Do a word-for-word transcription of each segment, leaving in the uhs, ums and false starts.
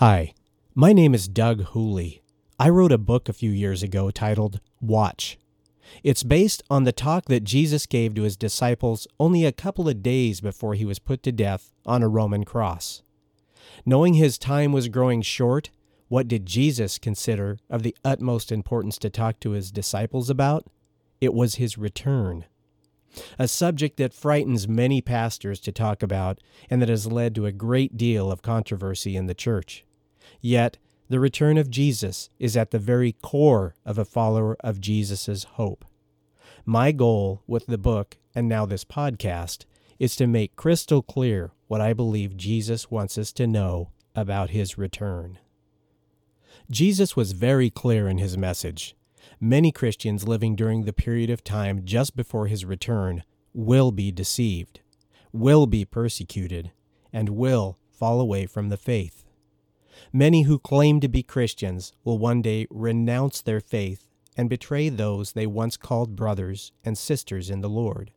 Hi, my name is Doug Hooley. I wrote a book a few years ago titled Watch. It's based on the talk that Jesus gave to his disciples only a couple of days before he was put to death on a Roman cross. Knowing his time was growing short, what did Jesus consider of the utmost importance to talk to his disciples about? It was his return. A subject that frightens many pastors to talk about and that has led to a great deal of controversy in the church. Yet, the return of Jesus is at the very core of a follower of Jesus' hope. My goal with the book, and now this podcast, is to make crystal clear what I believe Jesus wants us to know about his return. Jesus was very clear in his message. Many Christians living during the period of time just before his return will be deceived, will be persecuted, and will fall away from the faith. Many who claim to be Christians will one day renounce their faith and betray those they once called brothers and sisters in the Lord.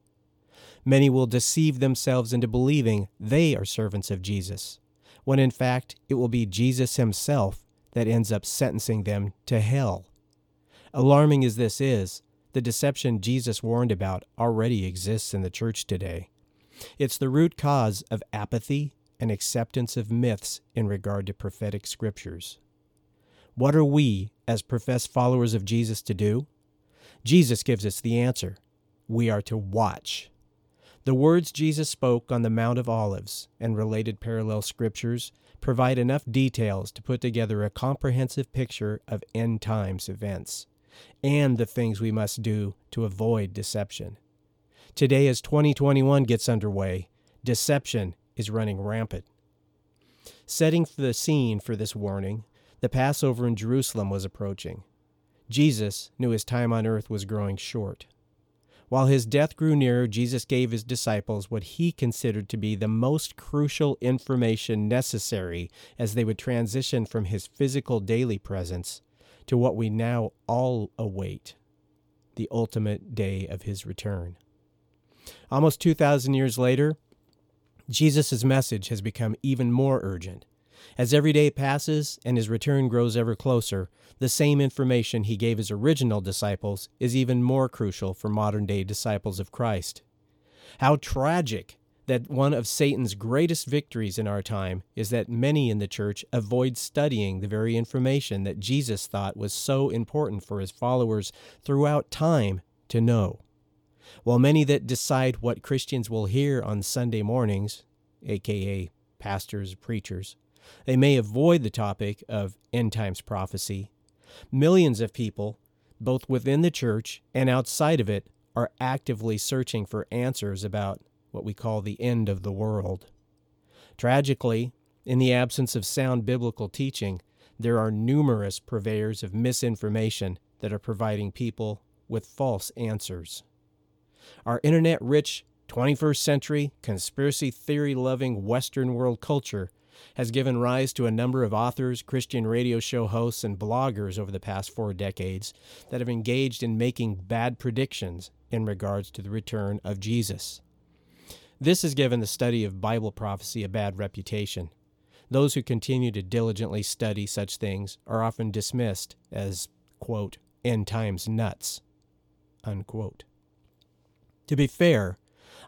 Many will deceive themselves into believing they are servants of Jesus, when in fact it will be Jesus himself that ends up sentencing them to hell. Alarming as this is, the deception Jesus warned about already exists in the church today. It's the root cause of apathy and acceptance of myths in regard to prophetic scriptures. What are we, as professed followers of Jesus, to do? Jesus gives us the answer. We are to watch. The words Jesus spoke on the Mount of Olives and related parallel scriptures provide enough details to put together a comprehensive picture of end times events and the things we must do to avoid deception. Today, as twenty twenty-one gets underway, deception is running rampant. Setting the scene for this warning, the Passover in Jerusalem was approaching. Jesus knew his time on earth was growing short. While his death grew nearer, Jesus gave his disciples what he considered to be the most crucial information necessary as they would transition from his physical daily presence to what we now all await, the ultimate day of his return. Almost two thousand years later, Jesus' message has become even more urgent. As every day passes and his return grows ever closer, the same information he gave his original disciples is even more crucial for modern-day disciples of Christ. How tragic that one of Satan's greatest victories in our time is that many in the church avoid studying the very information that Jesus thought was so important for his followers throughout time to know. While many that decide what Christians will hear on Sunday mornings, aka pastors, preachers, they may avoid the topic of end times prophecy, millions of people, both within the church and outside of it, are actively searching for answers about what we call the end of the world. Tragically, in the absence of sound biblical teaching, there are numerous purveyors of misinformation that are providing people with false answers. Our internet-rich, twenty-first century, conspiracy theory-loving Western world culture has given rise to a number of authors, Christian radio show hosts, and bloggers over the past four decades that have engaged in making bad predictions in regards to the return of Jesus. This has given the study of Bible prophecy a bad reputation. Those who continue to diligently study such things are often dismissed as, quote, end times nuts, unquote. To be fair,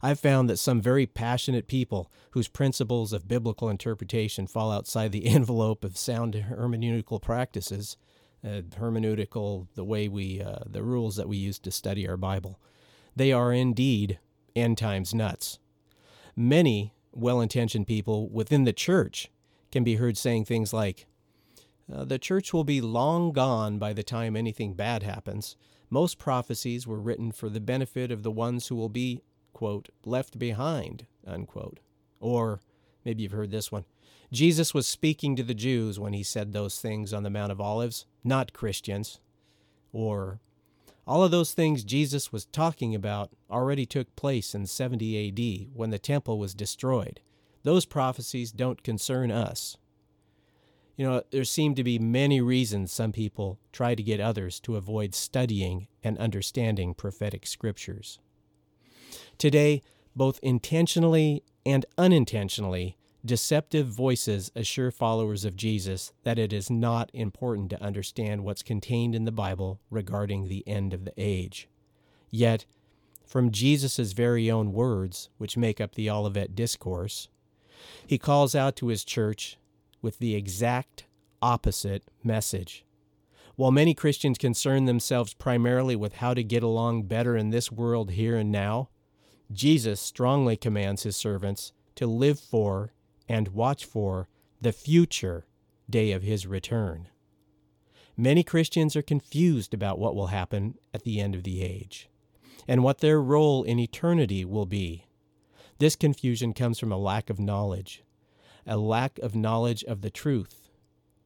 I've found that some very passionate people whose principles of biblical interpretation fall outside the envelope of sound hermeneutical practices, uh, hermeneutical, the way we, uh, the rules that we use to study our Bible, they are indeed end times nuts. Many well-intentioned people within the church can be heard saying things like, uh, the church will be long gone by the time anything bad happens. Most prophecies were written for the benefit of the ones who will be, quote, left behind, unquote. Or, maybe you've heard this one, Jesus was speaking to the Jews when he said those things on the Mount of Olives, not Christians. Or, all of those things Jesus was talking about already took place in seventy A D when the temple was destroyed. Those prophecies don't concern us. You know, there seem to be many reasons some people try to get others to avoid studying and understanding prophetic scriptures. Today, both intentionally and unintentionally, Deceptive voices assure followers of Jesus that it is not important to understand what's contained in the Bible regarding the end of the age. Yet, from Jesus' very own words, which make up the Olivet Discourse, he calls out to his church with the exact opposite message. While many Christians concern themselves primarily with how to get along better in this world here and now, Jesus strongly commands his servants to live for and watch for the future day of his return. Many Christians are confused about what will happen at the end of the age and what their role in eternity will be. This confusion comes from a lack of knowledge. A lack of knowledge of the truth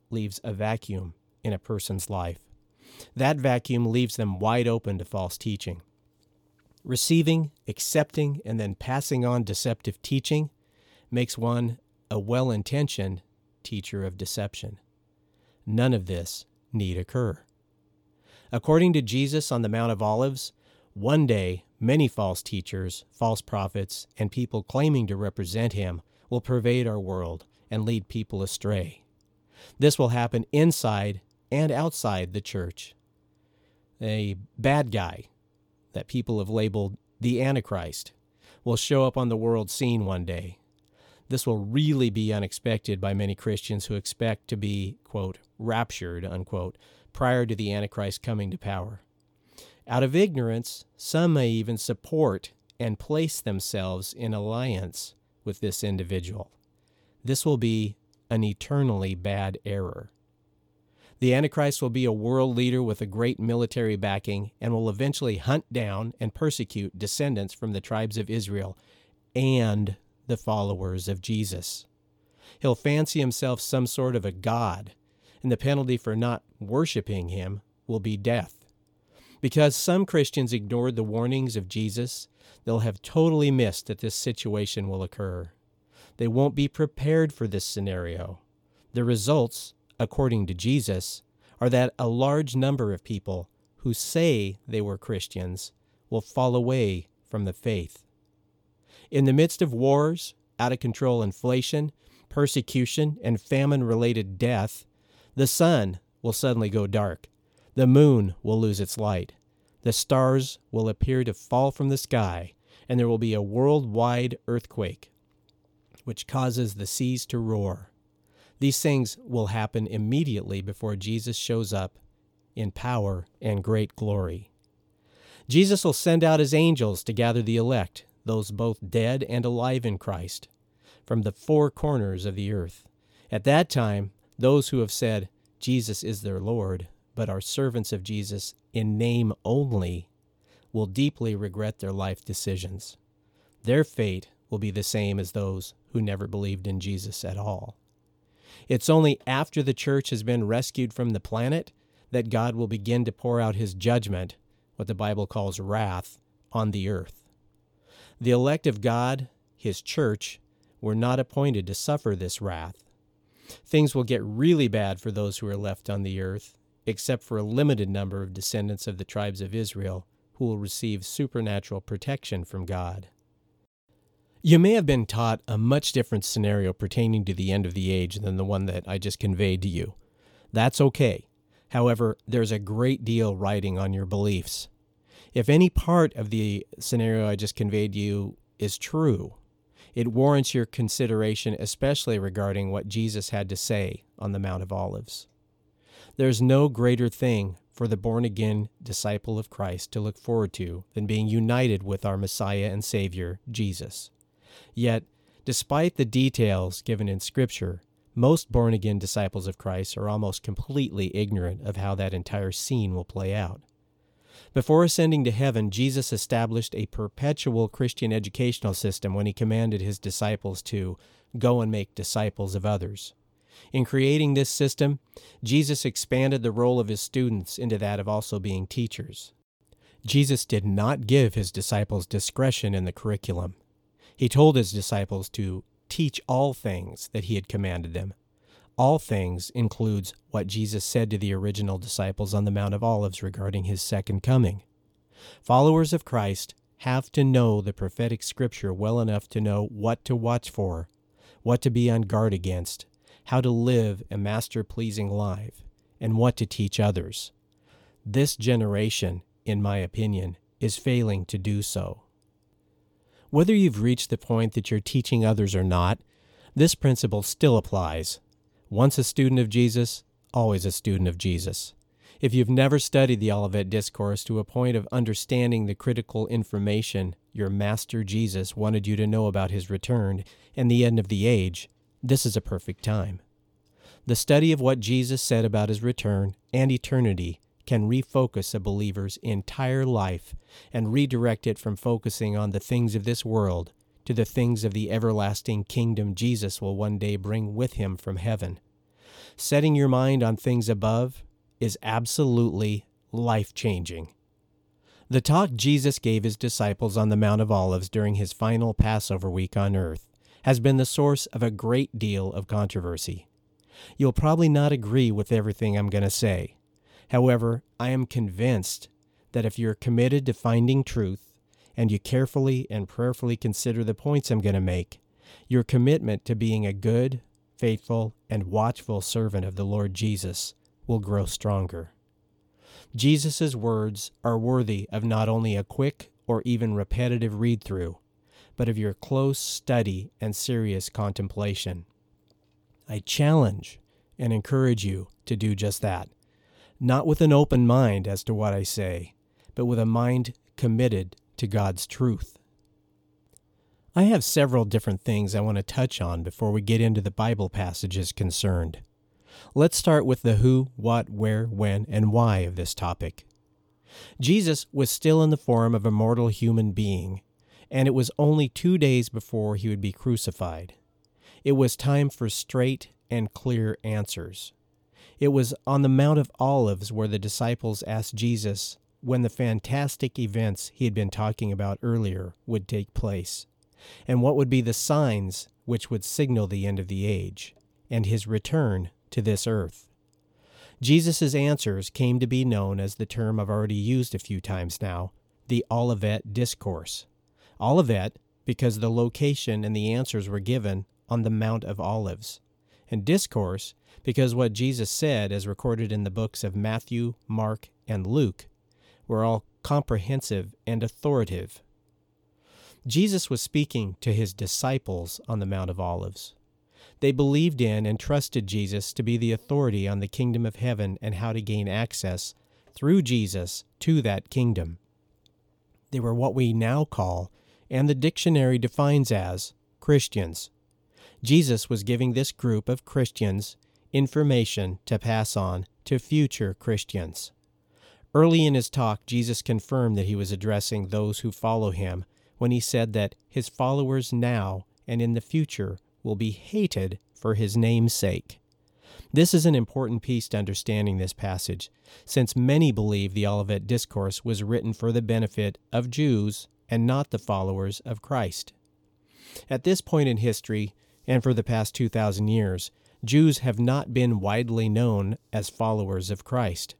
leaves a vacuum in a person's life. That vacuum leaves them wide open to false teaching. Receiving, accepting, and then passing on deceptive teaching makes one a well-intentioned teacher of deception. None of this need occur. According to Jesus on the Mount of Olives, one day many false teachers, false prophets, and people claiming to represent him will pervade our world and lead people astray. This will happen inside and outside the church. A bad guy that people have labeled the Antichrist will show up on the world scene one day. This will really be unexpected by many Christians who expect to be, quote, raptured, unquote, prior to the Antichrist coming to power. Out of ignorance, some may even support and place themselves in alliance with this individual. This will be an eternally bad error. The Antichrist will be a world leader with a great military backing and will eventually hunt down and persecute descendants from the tribes of Israel and the followers of Jesus. He'll fancy himself some sort of a god, and the penalty for not worshiping him will be death. Because some Christians ignored the warnings of Jesus, they'll have totally missed that this situation will occur. They won't be prepared for this scenario. The results, according to Jesus, are that a large number of people who say they were Christians will fall away from the faith. In the midst of wars, out-of-control inflation, persecution, and famine-related death, the sun will suddenly go dark. The moon will lose its light. The stars will appear to fall from the sky, and there will be a worldwide earthquake, which causes the seas to roar. These things will happen immediately before Jesus shows up in power and great glory. Jesus will send out his angels to gather the elect, those both dead and alive in Christ, from the four corners of the earth. At that time, those who have said, Jesus is their Lord, but are servants of Jesus in name only, will deeply regret their life decisions. Their fate will be the same as those who never believed in Jesus at all. It's only after the church has been rescued from the planet that God will begin to pour out his judgment, what the Bible calls wrath, on the earth. The elect of God, his church, were not appointed to suffer this wrath. Things will get really bad for those who are left on the earth, except for a limited number of descendants of the tribes of Israel who will receive supernatural protection from God. You may have been taught a much different scenario pertaining to the end of the age than the one that I just conveyed to you. That's okay. However, there's a great deal riding on your beliefs. If any part of the scenario I just conveyed to you is true, it warrants your consideration, especially regarding what Jesus had to say on the Mount of Olives. There's no greater thing for the born-again disciple of Christ to look forward to than being united with our Messiah and Savior, Jesus. Yet, despite the details given in Scripture, most born-again disciples of Christ are almost completely ignorant of how that entire scene will play out. Before ascending to heaven, Jesus established a perpetual Christian educational system when he commanded his disciples to go and make disciples of others. In creating this system, Jesus expanded the role of his students into that of also being teachers. Jesus did not give his disciples discretion in the curriculum. He told his disciples to teach all things that he had commanded them. All things includes what Jesus said to the original disciples on the Mount of Olives regarding his second coming. Followers of Christ have to know the prophetic scripture well enough to know what to watch for, what to be on guard against, how to live a master-pleasing life, and what to teach others. This generation, in my opinion, is failing to do so. Whether you've reached the point that you're teaching others or not, this principle still applies. Once a student of Jesus, always a student of Jesus. If you've never studied the Olivet Discourse to a point of understanding the critical information your Master Jesus wanted you to know about his return and the end of the age, this is a perfect time. The study of what Jesus said about his return and eternity can refocus a believer's entire life and redirect it from focusing on the things of this world to the things of the everlasting kingdom Jesus will one day bring with him from heaven. Setting your mind on things above is absolutely life-changing. The talk Jesus gave his disciples on the Mount of Olives during his final Passover week on earth has been the source of a great deal of controversy. You'll probably not agree with everything I'm going to say. However, I am convinced that if you're committed to finding truth and you carefully and prayerfully consider the points I'm going to make, your commitment to being a good, faithful, and watchful servant of the Lord Jesus will grow stronger. Jesus' words are worthy of not only a quick or even repetitive read-through, but of your close study and serious contemplation. I challenge and encourage you to do just that. Not with an open mind as to what I say, but with a mind committed to God's truth. I have several different things I want to touch on before we get into the Bible passages concerned. Let's start with the who, what, where, when, and why of this topic. Jesus was still in the form of a mortal human being, and it was only two days before he would be crucified. It was time for straight and clear answers. It was on the Mount of Olives where the disciples asked Jesus when the fantastic events he had been talking about earlier would take place, and what would be the signs which would signal the end of the age, and his return to this earth. Jesus' answers came to be known as the term I've already used a few times now, the Olivet Discourse. Olivet, because the location and the answers were given on the Mount of Olives, and discourse, because what Jesus said, as recorded in the books of Matthew, Mark, and Luke, were all comprehensive and authoritative. Jesus was speaking to his disciples on the Mount of Olives. They believed in and trusted Jesus to be the authority on the kingdom of heaven and how to gain access through Jesus to that kingdom. They were what we now call, and the dictionary defines as, Christians. Jesus was giving this group of Christians information to pass on to future Christians. Early in his talk, Jesus confirmed that he was addressing those who follow him when he said that his followers now and in the future will be hated for his name's sake. This is an important piece to understanding this passage, since many believe the Olivet Discourse was written for the benefit of Jews and not the followers of Christ. At this point in history, and for the past two thousand years, Jews have not been widely known as followers of Christ.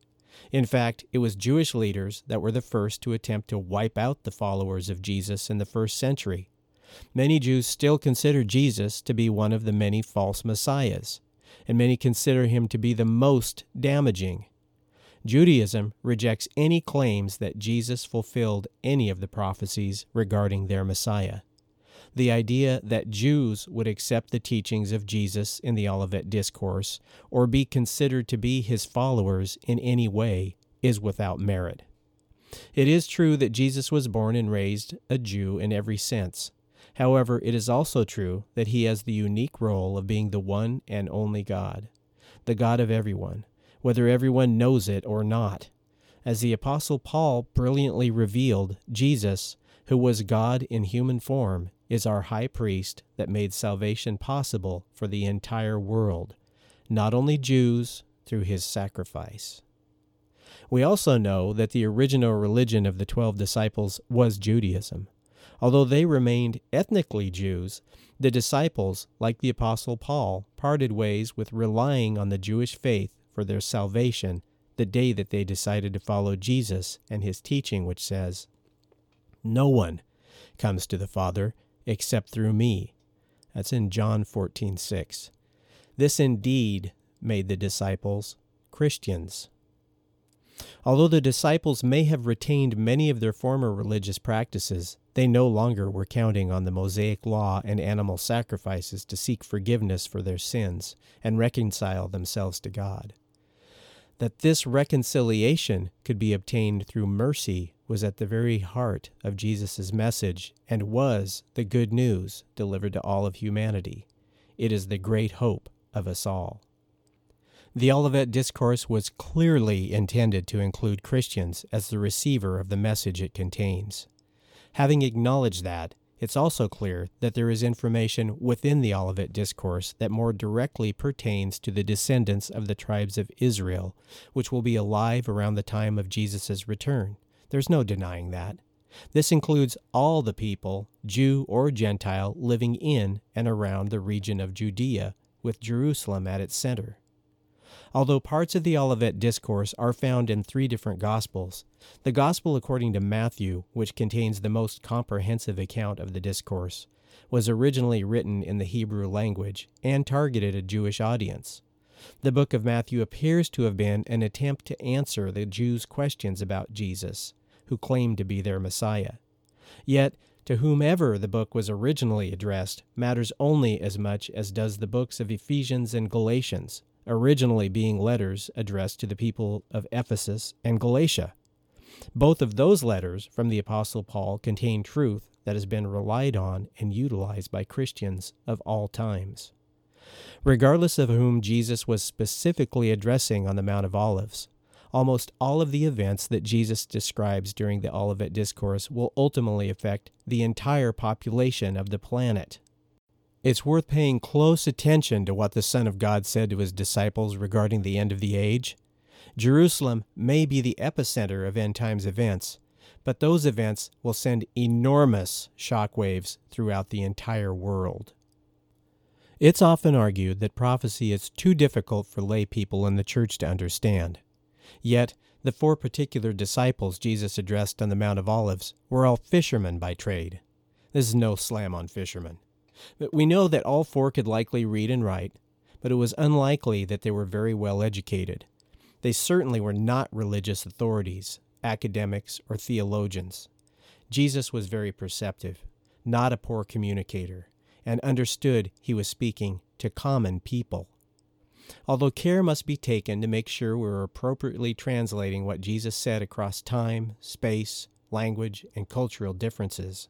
In fact, it was Jewish leaders that were the first to attempt to wipe out the followers of Jesus in the first century. Many Jews still consider Jesus to be one of the many false messiahs, and many consider him to be the most damaging. Judaism rejects any claims that Jesus fulfilled any of the prophecies regarding their Messiah. The idea that Jews would accept the teachings of Jesus in the Olivet Discourse or be considered to be his followers in any way is without merit. It is true that Jesus was born and raised a Jew in every sense. However, it is also true that he has the unique role of being the one and only God, the God of everyone, whether everyone knows it or not. As the Apostle Paul brilliantly revealed, Jesus, who was God in human form, is our high priest that made salvation possible for the entire world, not only Jews, through his sacrifice. We also know that the original religion of the twelve disciples was Judaism. Although they remained ethnically Jews, the disciples, like the Apostle Paul, parted ways with relying on the Jewish faith for their salvation the day that they decided to follow Jesus and his teaching, which says, "No one comes to the Father except through me," That's in John fourteen six. This indeed made the disciples Christians. Although the disciples may have retained many of their former religious practices, they no longer were counting on the Mosaic law and animal sacrifices to seek forgiveness for their sins and reconcile themselves to God. That this reconciliation could be obtained through mercy was at the very heart of Jesus' message and was the good news delivered to all of humanity. It is the great hope of us all. The Olivet Discourse was clearly intended to include Christians as the receiver of the message it contains. Having acknowledged that, it's also clear that there is information within the Olivet Discourse that more directly pertains to the descendants of the tribes of Israel, which will be alive around the time of Jesus' return. There's no denying that. This includes all the people, Jew or Gentile, living in and around the region of Judea, with Jerusalem at its center. Although parts of the Olivet Discourse are found in three different Gospels, the Gospel according to Matthew, which contains the most comprehensive account of the discourse, was originally written in the Hebrew language and targeted a Jewish audience. The book of Matthew appears to have been an attempt to answer the Jews' questions about Jesus, who claimed to be their Messiah. Yet, to whomever the book was originally addressed matters only as much as does the books of Ephesians and Galatians, originally being letters addressed to the people of Ephesus and Galatia. Both of those letters from the Apostle Paul contain truth that has been relied on and utilized by Christians of all times. Regardless of whom Jesus was specifically addressing on the Mount of Olives, almost all of the events that Jesus describes during the Olivet Discourse will ultimately affect the entire population of the planet. It's worth paying close attention to what the Son of God said to his disciples regarding the end of the age. Jerusalem may be the epicenter of end times events, but those events will send enormous shockwaves throughout the entire world. It's often argued that prophecy is too difficult for lay people in the church to understand. Yet, the four particular disciples Jesus addressed on the Mount of Olives were all fishermen by trade. This is no slam on fishermen. But we know that all four could likely read and write, but it was unlikely that they were very well educated. They certainly were not religious authorities, academics, or theologians. Jesus was very perceptive, not a poor communicator, and understood he was speaking to common people. Although care must be taken to make sure we were appropriately translating what Jesus said across time, space, language, and cultural differences,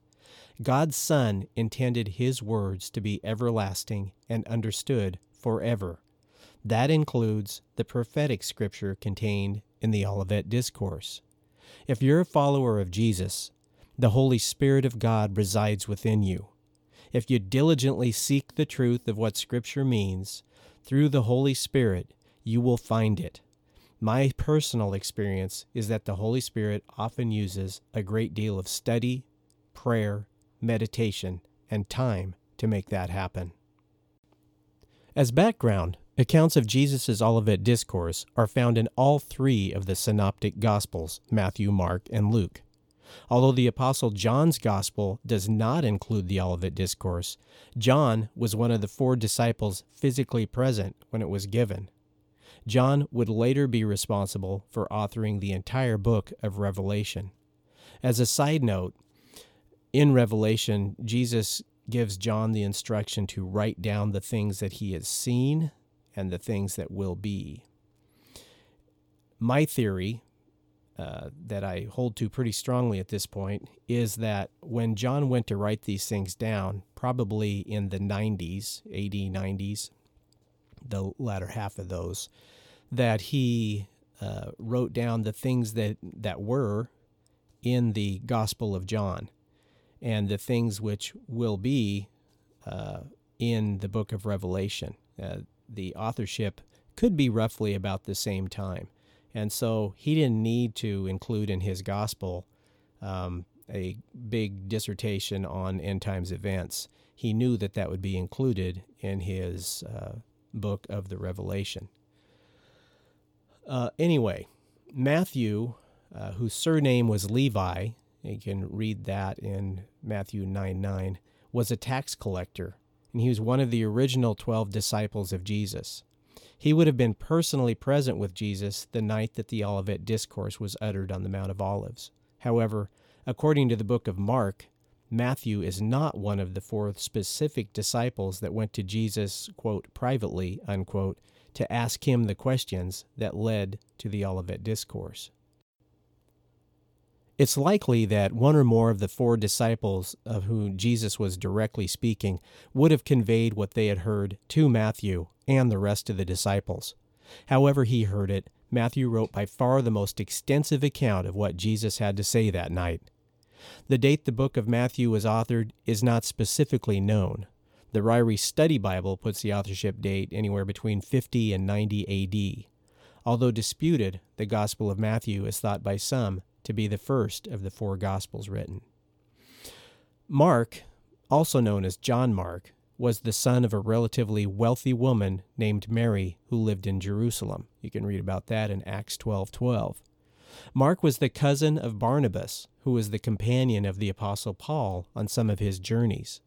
God's Son intended His words to be everlasting and understood forever. That includes the prophetic scripture contained in the Olivet Discourse. If you're a follower of Jesus, the Holy Spirit of God resides within you. If you diligently seek the truth of what Scripture means, through the Holy Spirit, you will find it. My personal experience is that the Holy Spirit often uses a great deal of study, prayer, meditation, and time to make that happen. As background, accounts of Jesus' Olivet Discourse are found in all three of the Synoptic Gospels, Matthew, Mark, and Luke. Although the Apostle John's Gospel does not include the Olivet Discourse, John was one of the four disciples physically present when it was given. John would later be responsible for authoring the entire book of Revelation. As a side note, in Revelation, Jesus gives John the instruction to write down the things that he has seen and the things that will be. My theory, uh, that I hold to pretty strongly at this point, is that when John went to write these things down, probably in the nineties, A D nineties, the latter half of those, that he uh, wrote down the things that, that were in the Gospel of John, and the things which will be uh, in the book of Revelation. Uh, the authorship could be roughly about the same time. And so he didn't need to include in his gospel um, a big dissertation on end times events. He knew that that would be included in his uh, book of the Revelation. Uh, anyway, Matthew, uh, whose surname was Levi, you can read that in Matthew nine nine, was a tax collector and he was one of the original twelve disciples of Jesus. He would have been personally present with Jesus the night that the Olivet Discourse was uttered on the Mount of Olives. However, according to the book of Mark, Matthew is not one of the four specific disciples that went to Jesus, quote, privately, unquote, to ask him the questions that led to the Olivet Discourse. It's likely that one or more of the four disciples of whom Jesus was directly speaking would have conveyed what they had heard to Matthew and the rest of the disciples. However he heard it, Matthew wrote by far the most extensive account of what Jesus had to say that night. The date the book of Matthew was authored is not specifically known. The Ryrie Study Bible puts the authorship date anywhere between fifty and ninety A D Although disputed, the Gospel of Matthew is thought by some to be the first of the four Gospels written. Mark, also known as John Mark, was the son of a relatively wealthy woman named Mary who lived in Jerusalem. You can read about that in Acts twelve twelve. Mark was the cousin of Barnabas, who was the companion of the Apostle Paul on some of his journeys.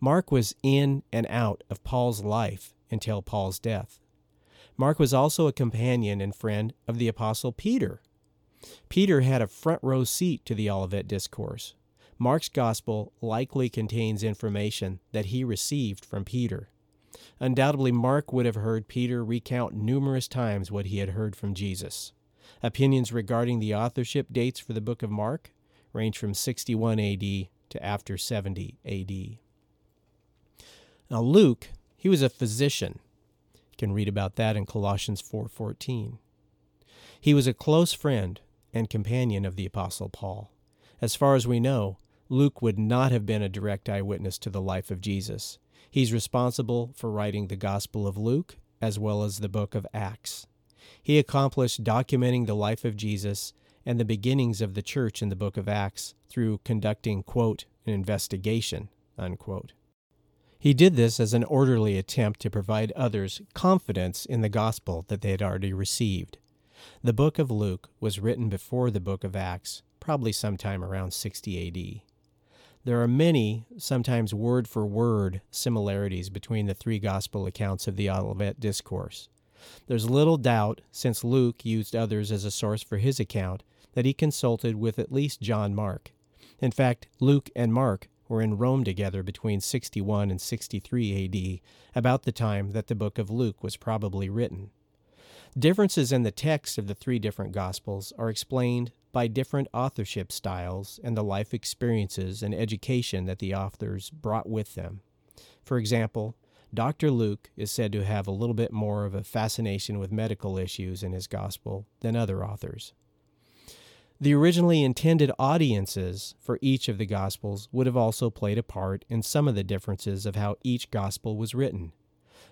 Mark was in and out of Paul's life until Paul's death. Mark was also a companion and friend of the Apostle Peter. Peter had a front row seat to the Olivet Discourse. Mark's Gospel likely contains information that he received from Peter. Undoubtedly, Mark would have heard Peter recount numerous times what he had heard from Jesus. Opinions regarding the authorship dates for the book of Mark range from sixty-one A D to after seventy A D Now Luke, he was a physician. You can read about that in Colossians four fourteen. He was a close friend and companion of the Apostle Paul. As far as we know, Luke would not have been a direct eyewitness to the life of Jesus. He's responsible for writing the Gospel of Luke as well as the book of Acts. He accomplished documenting the life of Jesus and the beginnings of the church in the book of Acts through conducting, quote, an investigation, unquote. He did this as an orderly attempt to provide others confidence in the gospel that they had already received. The book of Luke was written before the book of Acts, probably sometime around sixty A D There are many, sometimes word-for-word, similarities between the three gospel accounts of the Olivet Discourse. There's little doubt, since Luke used others as a source for his account, that he consulted with at least John Mark. In fact, Luke and Mark were in Rome together between sixty-one and sixty-three A D, about the time that the book of Luke was probably written. Differences in the text of the three different Gospels are explained by different authorship styles and the life experiences and education that the authors brought with them. For example, Doctor Luke is said to have a little bit more of a fascination with medical issues in his gospel than other authors. The originally intended audiences for each of the gospels would have also played a part in some of the differences of how each gospel was written.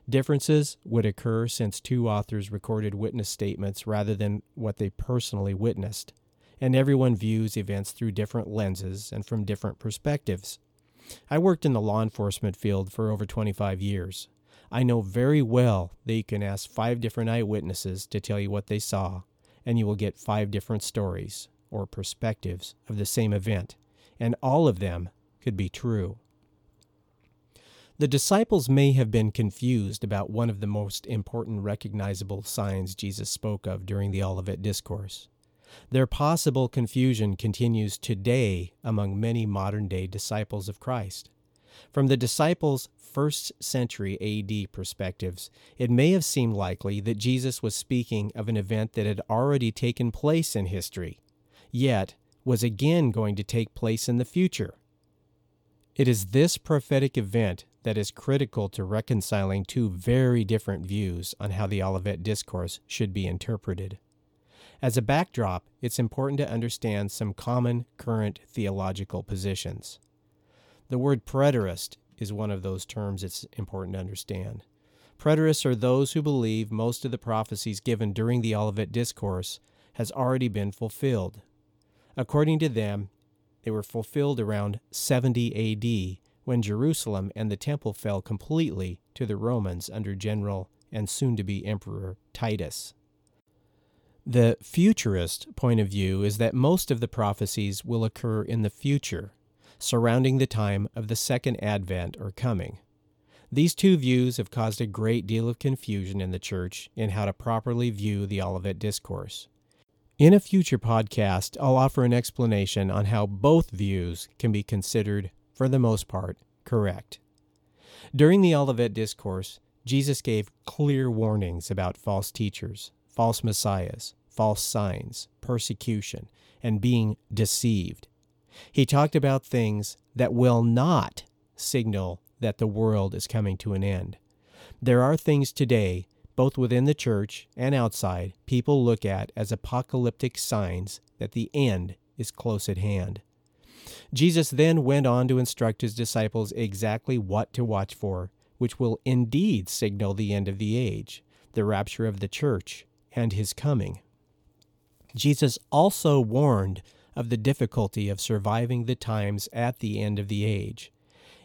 Differences would occur since two authors recorded witness statements rather than what they personally witnessed, and everyone views events through different lenses and from different perspectives. I worked in the law enforcement field for over twenty-five years. I know very well that you can ask five different eyewitnesses to tell you what they saw, and you will get five different stories or perspectives of the same event, and all of them could be true. The disciples may have been confused about one of the most important recognizable signs Jesus spoke of during the Olivet Discourse. Their possible confusion continues today among many modern-day disciples of Christ. From the disciples' first century A D perspectives, it may have seemed likely that Jesus was speaking of an event that had already taken place in history, yet was again going to take place in the future. It is this prophetic event that is critical to reconciling two very different views on how the Olivet Discourse should be interpreted. As a backdrop, it's important to understand some common current theological positions. The word preterist is one of those terms it's important to understand. Preterists are those who believe most of the prophecies given during the Olivet Discourse has already been fulfilled. According to them, they were fulfilled around seventy A D when Jerusalem and the temple fell completely to the Romans under general and soon-to-be emperor Titus. The futurist point of view is that most of the prophecies will occur in the future, surrounding the time of the second advent or coming. These two views have caused a great deal of confusion in the church in how to properly view the Olivet Discourse. In a future podcast, I'll offer an explanation on how both views can be considered, for the most part, correct. During the Olivet Discourse, Jesus gave clear warnings about false teachers, false messiahs, false signs, persecution, and being deceived. He talked about things that will not signal that the world is coming to an end. There are things today, both within the church and outside, people look at as apocalyptic signs that the end is close at hand. Jesus then went on to instruct his disciples exactly what to watch for, which will indeed signal the end of the age, the rapture of the church, and his coming. Jesus also warned of the difficulty of surviving the times at the end of the age.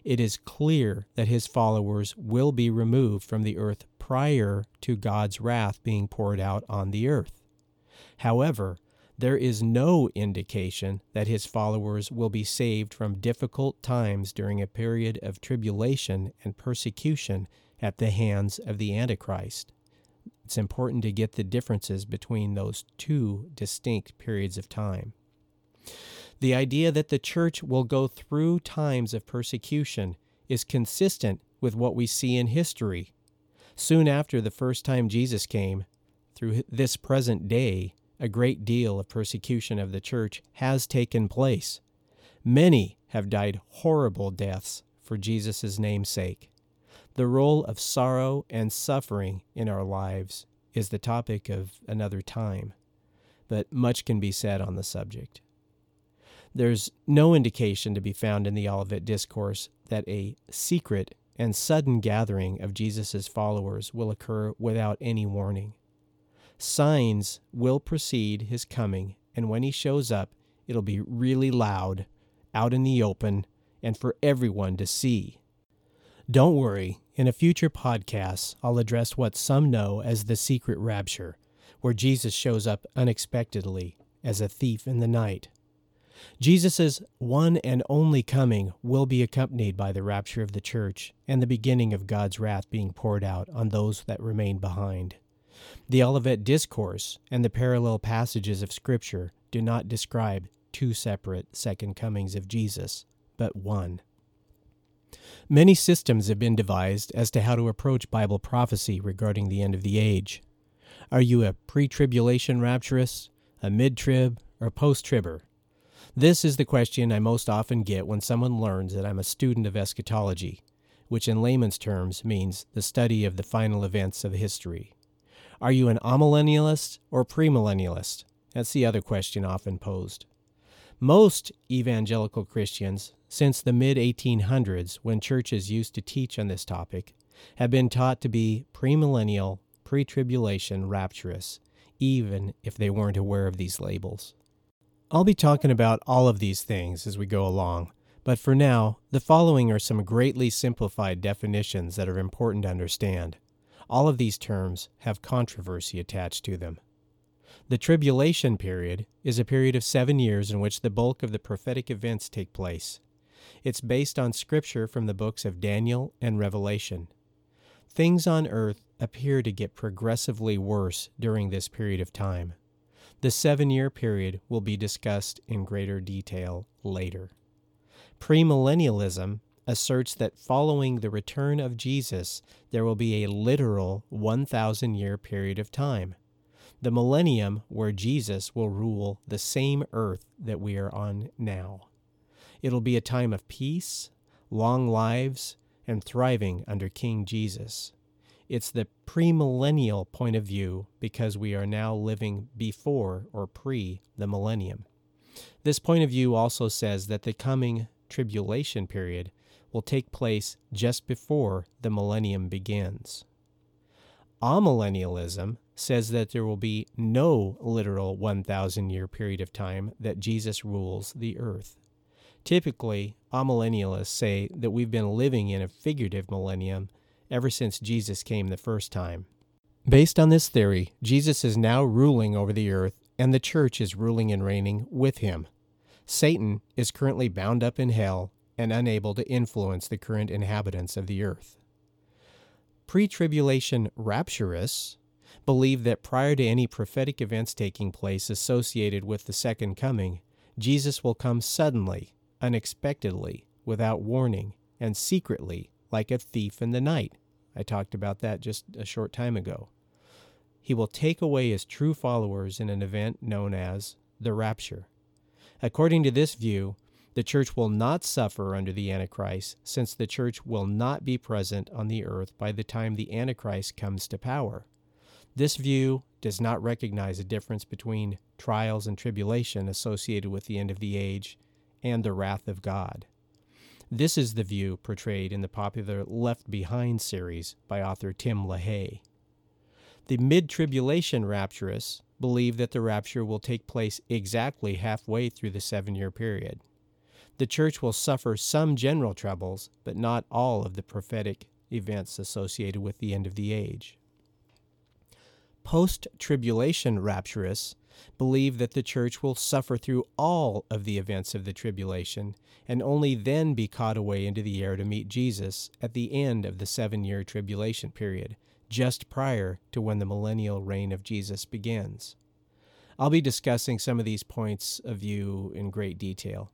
It is clear that his followers will be removed from the earth prior to God's wrath being poured out on the earth. However, there is no indication that his followers will be saved from difficult times during a period of tribulation and persecution at the hands of the Antichrist. It's important to get the differences between those two distinct periods of time. The idea that the church will go through times of persecution is consistent with what we see in history. Soon after the first time Jesus came, through this present day, a great deal of persecution of the church has taken place. Many have died horrible deaths for Jesus' name's sake. The role of sorrow and suffering in our lives is the topic of another time, but much can be said on the subject. There's no indication to be found in the Olivet Discourse that a secret and sudden gathering of Jesus' followers will occur without any warning. Signs will precede his coming, and when he shows up, it'll be really loud, out in the open, and for everyone to see. Don't worry, in a future podcast, I'll address what some know as the secret rapture, where Jesus shows up unexpectedly as a thief in the night. Jesus' one and only coming will be accompanied by the rapture of the church and the beginning of God's wrath being poured out on those that remain behind. The Olivet Discourse and the parallel passages of Scripture do not describe two separate second comings of Jesus, but one. Many systems have been devised as to how to approach Bible prophecy regarding the end of the age. Are you a pre-tribulation rapturist, a mid-trib, or post-tribber? This is the question I most often get when someone learns that I'm a student of eschatology, which in layman's terms means the study of the final events of history. Are you an amillennialist or premillennialist? That's the other question often posed. Most evangelical Christians, since the mid eighteen hundreds, when churches used to teach on this topic, have been taught to be premillennial, pre-tribulation rapturists, even if they weren't aware of these labels. I'll be talking about all of these things as we go along, but for now, the following are some greatly simplified definitions that are important to understand. All of these terms have controversy attached to them. The tribulation period is a period of seven years in which the bulk of the prophetic events take place. It's based on scripture from the books of Daniel and Revelation. Things on earth appear to get progressively worse during this period of time. The seven-year period will be discussed in greater detail later. Premillennialism asserts that following the return of Jesus, there will be a literal one thousand year period of time, the millennium where Jesus will rule the same earth that we are on now. It'll be a time of peace, long lives, and thriving under King Jesus. It's the premillennial point of view because we are now living before or pre the millennium. This point of view also says that the coming tribulation period will take place just before the millennium begins. Amillennialism says that there will be no literal one thousand year period of time that Jesus rules the earth. Typically, amillennialists say that we've been living in a figurative millennium ever since Jesus came the first time. Based on this theory, Jesus is now ruling over the earth, and the church is ruling and reigning with him. Satan is currently bound up in hell and unable to influence the current inhabitants of the earth. Pre-tribulation rapturists believe that prior to any prophetic events taking place associated with the Second Coming, Jesus will come suddenly, unexpectedly, without warning, and secretly, like a thief in the night. I talked about that just a short time ago. He will take away his true followers in an event known as the rapture. According to this view, the church will not suffer under the Antichrist, since the church will not be present on the earth by the time the Antichrist comes to power. This view does not recognize a difference between trials and tribulation associated with the end of the age and the wrath of God. This is the view portrayed in the popular Left Behind series by author Tim LaHaye. The mid-tribulation rapturists believe that the rapture will take place exactly halfway through the seven-year period. The church will suffer some general troubles, but not all of the prophetic events associated with the end of the age. Post-tribulation rapturists believe that the church will suffer through all of the events of the tribulation and only then be caught away into the air to meet Jesus at the end of the seven-year tribulation period, just prior to when the millennial reign of Jesus begins. I'll be discussing some of these points of view in great detail.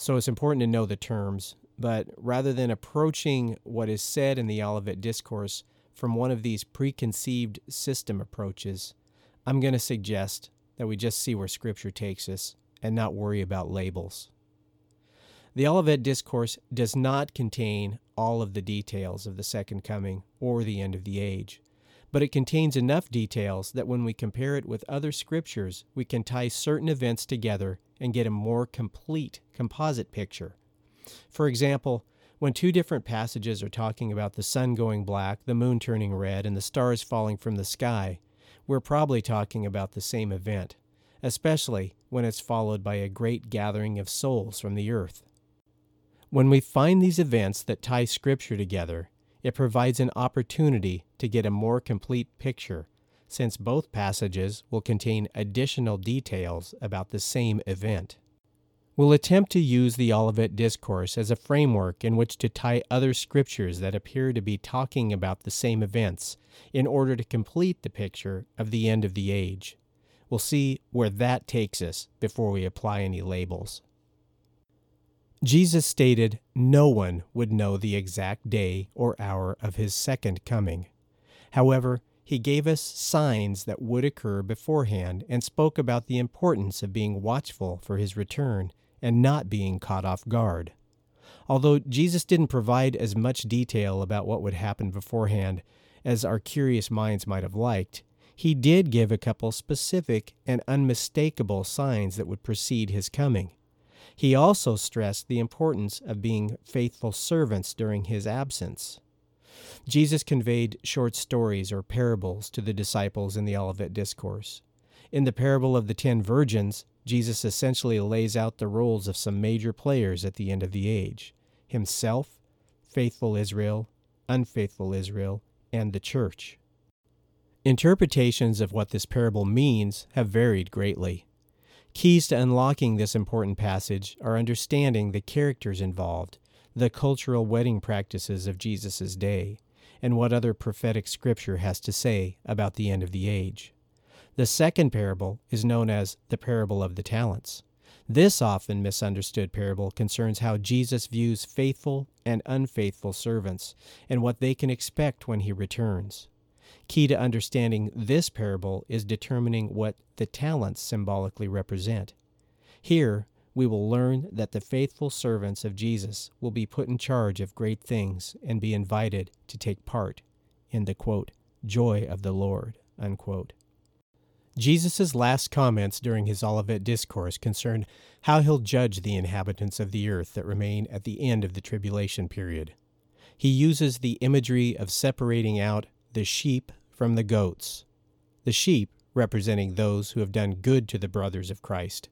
So it's important to know the terms, but rather than approaching what is said in the Olivet Discourse from one of these preconceived system approaches, I'm going to suggest that we just see where Scripture takes us and not worry about labels. The Olivet Discourse does not contain all of the details of the Second Coming or the end of the age, but it contains enough details that when we compare it with other scriptures, we can tie certain events together and get a more complete composite picture. For example, when two different passages are talking about the sun going black, the moon turning red, and the stars falling from the sky, we're probably talking about the same event, especially when it's followed by a great gathering of souls from the earth. When we find these events that tie Scripture together, it provides an opportunity to get a more complete picture, since both passages will contain additional details about the same event. We'll attempt to use the Olivet Discourse as a framework in which to tie other scriptures that appear to be talking about the same events in order to complete the picture of the end of the age. We'll see where that takes us before we apply any labels. Jesus stated no one would know the exact day or hour of his second coming. However, he gave us signs that would occur beforehand and spoke about the importance of being watchful for his return and not being caught off guard. Although Jesus didn't provide as much detail about what would happen beforehand as our curious minds might have liked, he did give a couple specific and unmistakable signs that would precede his coming. He also stressed the importance of being faithful servants during his absence. Jesus conveyed short stories or parables to the disciples in the Olivet Discourse. In the parable of the ten virgins, Jesus essentially lays out the roles of some major players at the end of the age: himself, faithful Israel, unfaithful Israel, and the church. Interpretations of what this parable means have varied greatly. Keys to unlocking this important passage are understanding the characters involved, the cultural wedding practices of Jesus' day, and what other prophetic scripture has to say about the end of the age. The second parable is known as the parable of the talents. This often misunderstood parable concerns how Jesus views faithful and unfaithful servants and what they can expect when he returns. Key to understanding this parable is determining what the talents symbolically represent. Here, we will learn that the faithful servants of Jesus will be put in charge of great things and be invited to take part in the, quote, joy of the Lord, unquote. Jesus' last comments during his Olivet Discourse concern how he'll judge the inhabitants of the earth that remain at the end of the tribulation period. He uses the imagery of separating out the sheep from the goats, the sheep representing those who have done good to the brothers of Christ.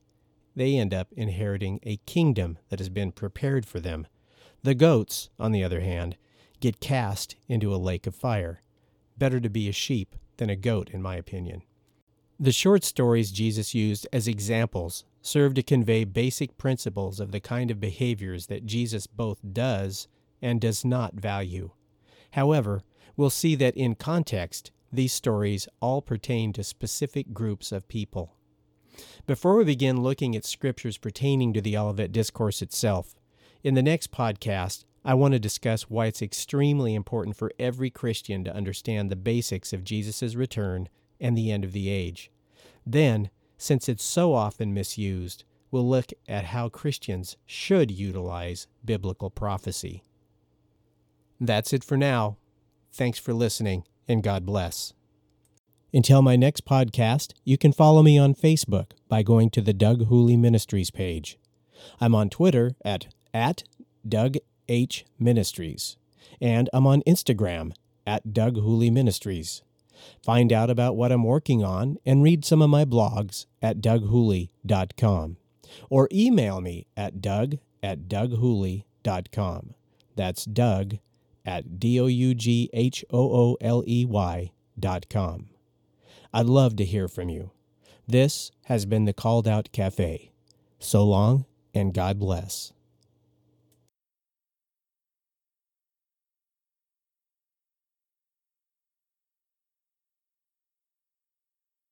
They end up inheriting a kingdom that has been prepared for them. The goats, on the other hand, get cast into a lake of fire. Better to be a sheep than a goat, in my opinion. The short stories Jesus used as examples serve to convey basic principles of the kind of behaviors that Jesus both does and does not value. However, we'll see that in context, these stories all pertain to specific groups of people. Before we begin looking at scriptures pertaining to the Olivet Discourse itself, in the next podcast, I want to discuss why it's extremely important for every Christian to understand the basics of Jesus' return and the end of the age. Then, since it's so often misused, we'll look at how Christians should utilize biblical prophecy. That's it for now. Thanks for listening, and God bless. Until my next podcast, you can follow me on Facebook by going to the Doug Hooley Ministries page. I'm on Twitter at, at Doug H. Ministries, and I'm on Instagram at Doug Hooley Ministries. Find out about what I'm working on and read some of my blogs at Doug Hooley dot com, or email me at Doug at Doug Hooley dot com. That's Doug at D O U G H O O L E Y dot com. I'd love to hear from you. This has been the Called Out Cafe. So long, and God bless.